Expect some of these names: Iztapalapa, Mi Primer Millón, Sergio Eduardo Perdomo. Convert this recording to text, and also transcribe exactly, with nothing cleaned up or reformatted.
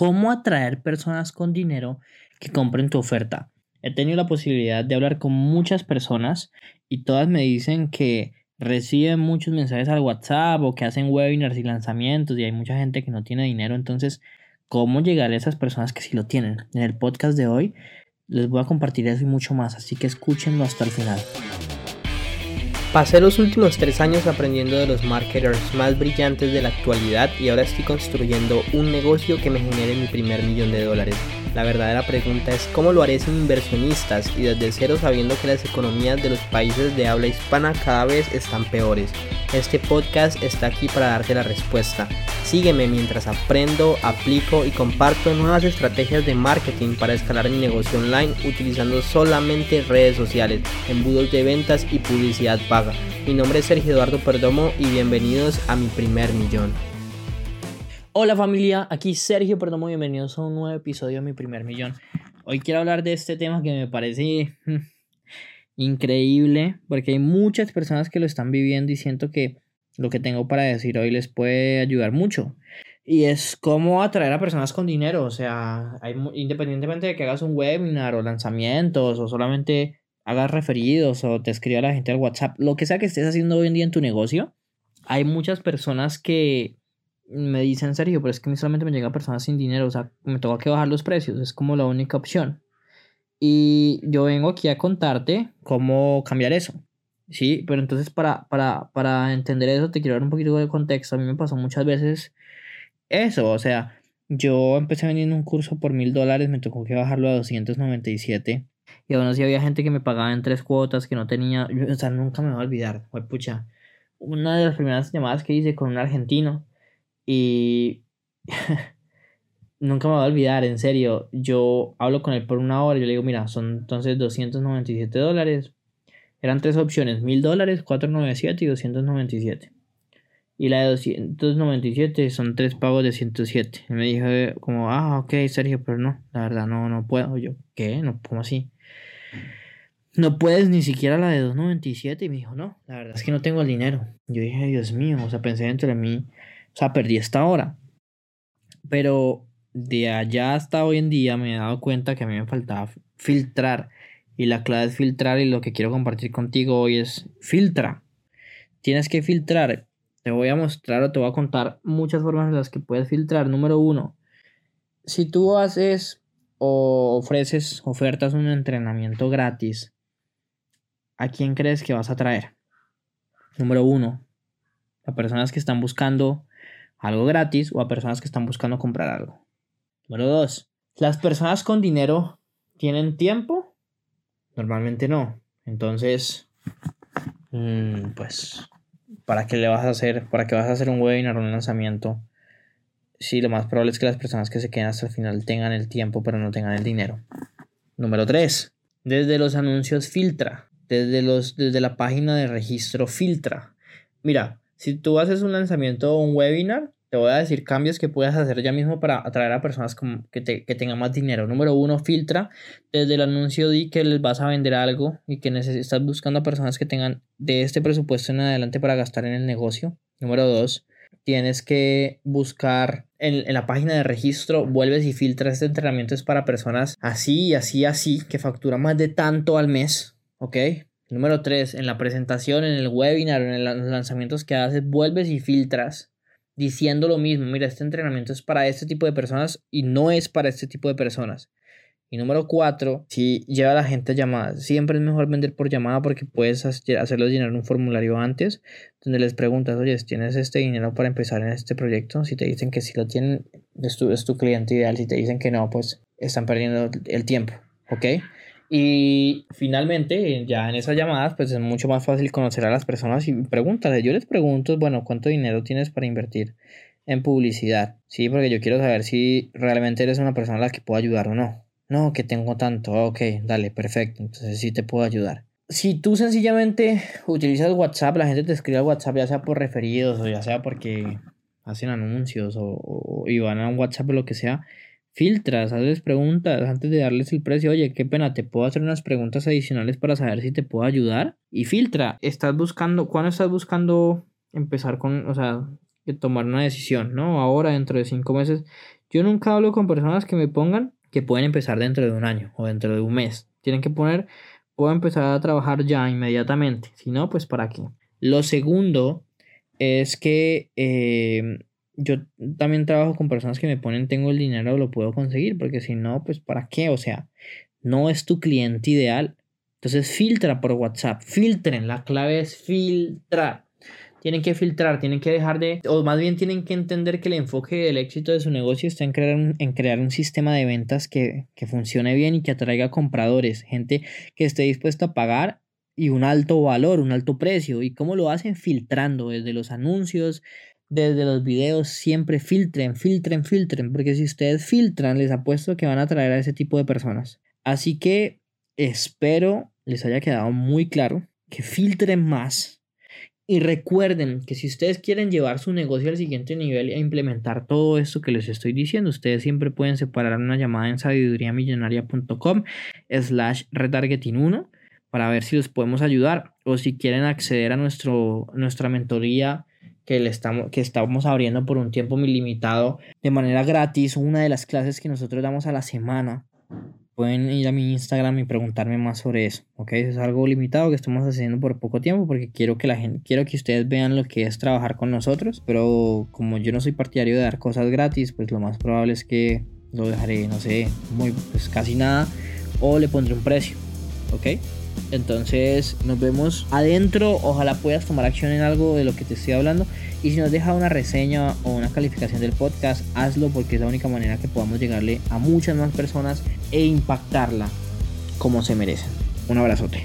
cómo atraer personas con dinero que compren tu oferta. He tenido la posibilidad de hablar con muchas personas y todas me dicen que reciben muchos mensajes al WhatsApp o que hacen webinars y lanzamientos y hay mucha gente que no tiene dinero. Entonces, ¿cómo llegar a esas personas que sí lo tienen? En el podcast de hoy les voy a compartir eso y mucho más, así que escúchenlo hasta el final. Pasé los últimos tres años aprendiendo de los marketers más brillantes de la actualidad y ahora estoy construyendo un negocio que me genere mi primer millón de dólares. La verdadera pregunta es cómo lo haré sin inversionistas y desde cero, sabiendo que las economías de los países de habla hispana cada vez están peores. Este podcast está aquí para darte la respuesta. Sígueme mientras aprendo, aplico y comparto nuevas estrategias de marketing para escalar mi negocio online utilizando solamente redes sociales, embudos de ventas y publicidad baja. Mi nombre es Sergio Eduardo Perdomo y bienvenidos a Mi Primer Millón. Hola familia, aquí Sergio Perdomo, bienvenidos a un nuevo episodio de Mi Primer Millón. Hoy quiero hablar de este tema que me parece increíble porque hay muchas personas que lo están viviendo y siento que lo que tengo para decir hoy les puede ayudar mucho. Y es cómo atraer a personas con dinero, o sea, hay, independientemente de que hagas un webinar o lanzamientos o solamente hagas referidos o te escriba a la gente al WhatsApp, lo que sea que estés haciendo hoy en día en tu negocio, hay muchas personas que me dicen, Sergio, pero es que solamente me llegan personas sin dinero, o sea, me toca que bajar los precios, es como la única opción. Y yo vengo aquí a contarte cómo cambiar eso, ¿sí? Pero entonces para, para, para entender eso te quiero dar un poquito de contexto. A mí me pasó muchas veces eso, o sea, yo empecé vendiendo un curso por mil dólares, me tocó que bajarlo a doscientos noventa y siete. Y aún así había gente que me pagaba en tres cuotas, que no tenía... O sea, nunca me voy a olvidar. Fue pucha. Una de las primeras llamadas que hice con un argentino. Y... nunca me voy a olvidar, en serio. Yo hablo con él por una hora y yo le digo, mira, son entonces doscientos noventa y siete dólares. Eran tres opciones. mil dólares, cuatrocientos noventa y siete y doscientos noventa y siete. Y la de doscientos noventa y siete son tres pagos de ciento siete. Y me dijo como, ah, ok, Sergio, pero no. La verdad, no, no puedo. Yo, ¿qué? No, ¿cómo así? No puedes ni siquiera la de doscientos noventa y siete. Y me dijo, no, la verdad es que no tengo el dinero. Yo dije, Dios mío, o sea, pensé dentro de mí, o sea, perdí esta hora. Pero de allá hasta hoy en día me he dado cuenta que a mí me faltaba filtrar. Y la clave es filtrar, y lo que quiero compartir contigo hoy es filtra. Tienes que filtrar. Te voy a mostrar o te voy a contar muchas formas en las que puedes filtrar. Número uno, si tú haces... o ofreces, ofertas un entrenamiento gratis, ¿a quién crees que vas a atraer? Número uno, a personas que están buscando algo gratis o a personas que están buscando comprar algo. Número dos, ¿las personas con dinero tienen tiempo? Normalmente no. Entonces, mmm, pues, ¿para qué le vas a hacer? ¿Para qué vas a hacer un webinar o un lanzamiento? Sí, lo más probable es que las personas que se queden hasta el final tengan el tiempo, pero no tengan el dinero. Número tres. Desde los anuncios filtra. Desde, los, desde la página de registro filtra. Mira, si tú haces un lanzamiento o un webinar, te voy a decir cambios que puedes hacer ya mismo para atraer a personas con, que, te, que tengan más dinero. Número uno, filtra. Desde el anuncio di que les vas a vender algo y que neces- estás buscando a personas que tengan de este presupuesto en adelante para gastar en el negocio. Número dos. Tienes que buscar en, en la página de registro, vuelves y filtras. Este entrenamiento es para personas así, así, así, que facturan más de tanto al mes, ¿ok? Número tres, en la presentación, en el webinar, en, el, en los lanzamientos que haces, vuelves y filtras diciendo lo mismo. Mira, este entrenamiento es para este tipo de personas y no es para este tipo de personas. Y número cuatro, si lleva a la gente a llamada. Siempre es mejor vender por llamada porque puedes hacerlos llenar un formulario antes donde les preguntas, oye, ¿tienes este dinero para empezar en este proyecto? Si te dicen que sí lo tienen, es tu, es tu cliente ideal. Si te dicen que no, pues están perdiendo el tiempo, ¿ok? Y finalmente, ya en esas llamadas, pues es mucho más fácil conocer a las personas y pregúntales. Yo les pregunto, bueno, ¿cuánto dinero tienes para invertir en publicidad? Sí, porque yo quiero saber si realmente eres una persona a la que puedo ayudar o no. No, que tengo tanto. Ok, dale, perfecto. Entonces sí te puedo ayudar. Si tú sencillamente utilizas WhatsApp, la gente te escribe al WhatsApp ya sea por referidos o ya sea porque hacen anuncios o, o y van a un WhatsApp o lo que sea, filtras, hazles preguntas antes de darles el precio. Oye, qué pena, te puedo hacer unas preguntas adicionales para saber si te puedo ayudar. Y filtra. Estás buscando, ¿cuándo estás buscando empezar con, o sea, tomar una decisión, ¿no? Ahora, dentro de cinco meses... Yo nunca hablo con personas que me pongan que pueden empezar dentro de un año o dentro de un mes. Tienen que poner, puedo empezar a trabajar ya inmediatamente. Si no, pues ¿para qué? Lo segundo es que eh, yo también trabajo con personas que me ponen, tengo el dinero, lo puedo conseguir. Porque si no, pues ¿para qué? O sea, no es tu cliente ideal. Entonces filtra por WhatsApp, filtren, la clave es filtrar. Tienen que filtrar, tienen que dejar de... O más bien tienen que entender que el enfoque del éxito de su negocio está en crear un, en crear un sistema de ventas que, que funcione bien y que atraiga compradores. Gente que esté dispuesta a pagar y un alto valor, un alto precio. ¿Y cómo lo hacen? Filtrando desde los anuncios, desde los videos. Siempre filtren, filtren, filtren. Porque si ustedes filtran, les apuesto que van a atraer a ese tipo de personas. Así que espero les haya quedado muy claro que filtren más. Y recuerden que si ustedes quieren llevar su negocio al siguiente nivel e implementar todo esto que les estoy diciendo, ustedes siempre pueden separar una llamada en sabiduría millonaria punto com slash retargeting uno para ver si los podemos ayudar, o si quieren acceder a nuestro, nuestra mentoría que, le estamos, que estamos abriendo por un tiempo limitado de manera gratis, una de las clases que nosotros damos a la semana. Pueden ir a mi Instagram y preguntarme más sobre eso, ¿ok? Eso es algo limitado que estamos haciendo por poco tiempo porque quiero que la gente, quiero que ustedes vean lo que es trabajar con nosotros, pero como yo no soy partidario de dar cosas gratis, pues lo más probable es que lo dejaré, no sé, muy, pues casi nada, o le pondré un precio, ¿ok? Entonces nos vemos adentro, ojalá puedas tomar acción en algo de lo que te estoy hablando, y si nos deja una reseña o una calificación del podcast, hazlo porque es la única manera que podamos llegarle a muchas más personas e impactarla como se merecen. Un abrazote.